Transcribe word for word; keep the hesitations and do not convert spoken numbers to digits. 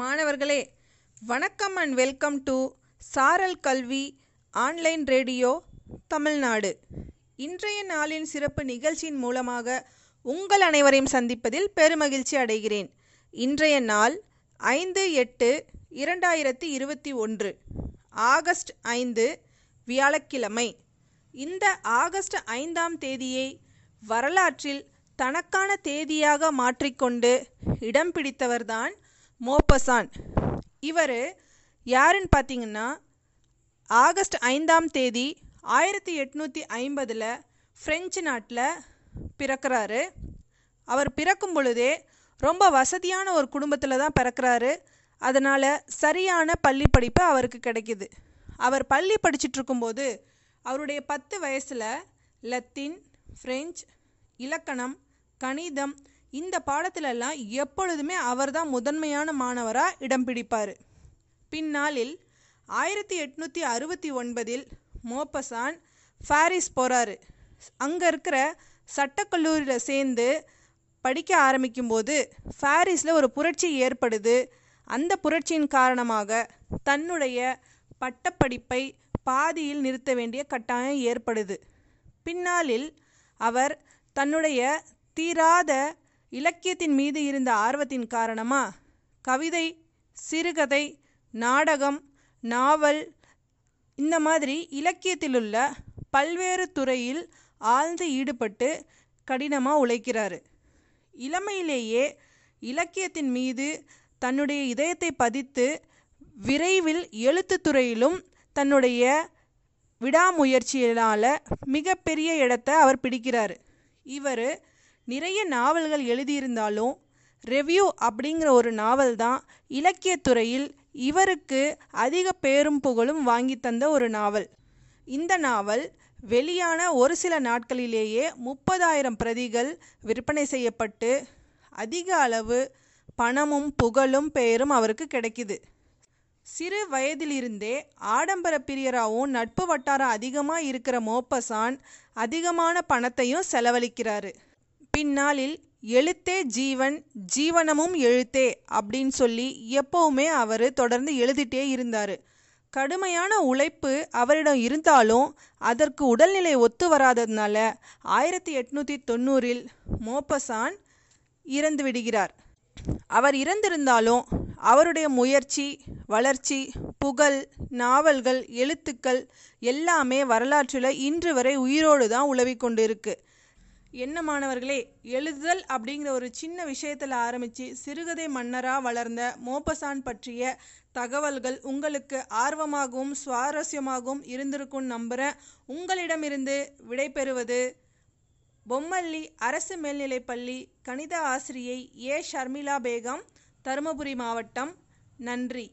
மாணவர்களே, வணக்கம் and welcome to சாரல் கல்வி ஆன்லைன் ரேடியோ தமிழ்நாடு. இன்றைய நாளின் சிறப்பு நிகழ்ச்சியின் மூலமாக உங்கள் அனைவரையும் சந்திப்பதில் பெருமகிழ்ச்சி அடைகிறேன். இன்றைய நாள் ஐந்து எட்டு இரண்டாயிரத்தி இருபத்தி ஒன்று ஆகஸ்ட் ஐந்து வியாழக்கிழமை. இந்த ஆகஸ்ட் ஐந்தாம் தேதியை வரலாற்றில் தனக்கான தேதியாக மாற்றிக்கொண்டு இடம் பிடித்தவர்தான் மோப்பசான். இவர் யாருன்னு பார்த்தீங்கன்னா, ஆகஸ்ட் ஐந்தாம் தேதி ஆயிரத்தி எட்நூற்றி ஐம்பதில் ஃப்ரெஞ்சு நாட்டில் பிறக்கிறாரு. அவர் பிறக்கும் பொழுதே ரொம்ப வசதியான ஒரு குடும்பத்தில் தான் பிறக்கிறாரு. அதனால் சரியான பள்ளி படிப்பு அவருக்கு கிடைக்கிது. அவர் பள்ளி படிச்சிட்ருக்கும்போது அவருடைய பத்து வயசில் லத்தீன், ஃப்ரெஞ்சு, இலக்கணம், கணிதம் இந்த பாடத்திலெல்லாம் எப்பொழுதுமே அவர்தான் முதன்மையான மாணவராக இடம் பிடிப்பார். பின்னாளில் ஆயிரத்தி எட்நூற்றி அறுபத்தி ஒன்பதில் மோப்பசான் பாரிஸ் போகிறாரு. அங்கே இருக்கிற சட்டக்கல்லூரியில் சேர்ந்து படிக்க ஆரம்பிக்கும்போது பாரிஸில் ஒரு புரட்சி ஏற்படுது. அந்த புரட்சியின் காரணமாக தன்னுடைய பட்டப்படிப்பை பாதியில் நிறுத்த வேண்டிய கட்டாயம் ஏற்படுது. பின்னாளில் அவர் தன்னுடைய தீராத இலக்கியத்தின் மீது இருந்த ஆர்வத்தின் காரணமாக கவிதை, சிறுகதை, நாடகம், நாவல் இந்த மாதிரி இலக்கியத்திலுள்ள பல்வேறு துறையில் ஆழ்ந்து ஈடுபட்டு கடினமாக உழைக்கிறார். இளமையிலேயே இலக்கியத்தின் மீது தன்னுடைய இதயத்தை பதித்து விரைவில் எழுத்து துறையிலும் தன்னுடைய விடாமுயற்சியினால் மிகப்பெரிய இடத்தை அவர் பிடிக்கிறார். இவர் நிறைய நாவல்கள் எழுதியிருந்தாலும் ரெவ்யூ அப்படிங்கிற ஒரு நாவல் தான் இலக்கியத்துறையில் இவருக்கு அதிக பேரும் புகழும் வாங்கி தந்த ஒரு நாவல். இந்த நாவல் வெளியான ஒரு சில நாட்களிலேயே முப்பதாயிரம் பிரதிகள் விற்பனை செய்யப்பட்டு அதிக அளவு பணமும் புகழும் பெயரும் அவருக்கு கிடைக்கிது. சிறு வயதிலிருந்தே ஆடம்பர பிரியராகவும் நட்பு வட்டாரம் அதிகமாக இருக்கிற மோப்பசான் அதிகமான பணத்தையும் செலவழிக்கிறாரு. பின்னாளில் எழுத்தே ஜீவன், ஜீவனமும் எழுத்தே அப்படின்னு சொல்லி எப்பவுமே அவர் தொடர்ந்து எழுதிட்டே இருந்தார். கடுமையான உழைப்பு அவரிடம் இருந்தாலும் அதற்கு உடல்நிலை ஒத்து வராததுனால ஆயிரத்தி எட்நூற்றி தொண்ணூறில் மோப்பசான் இறந்து விடுகிறார். அவர் இறந்திருந்தாலும் அவருடைய முயற்சி, வளர்ச்சி, புகழ், நாவல்கள், எழுத்துக்கள் எல்லாமே வரலாற்றில் இன்று வரை உயிரோடு தான் உலவி கொண்டு இருக்கு. என்ன மாணவர்களே, எழுதுதல் அப்படிங்கிற ஒரு சின்ன விஷயத்தில் ஆரம்பித்து சிறுகதை மன்னராக வளர்ந்த மோப்பசான் பற்றிய தகவல்கள் உங்களுக்கு ஆர்வமாகவும் சுவாரஸ்யமாகவும் இருந்திருக்கும்னு நம்புகிறேன். உங்களிடமிருந்து விடைபெறுவது பொம்மல்லி அரசு மேல்நிலைப்பள்ளி கணித ஆசிரியை ஏ ஷர்மிளா பேகம், தருமபுரி மாவட்டம். நன்றி.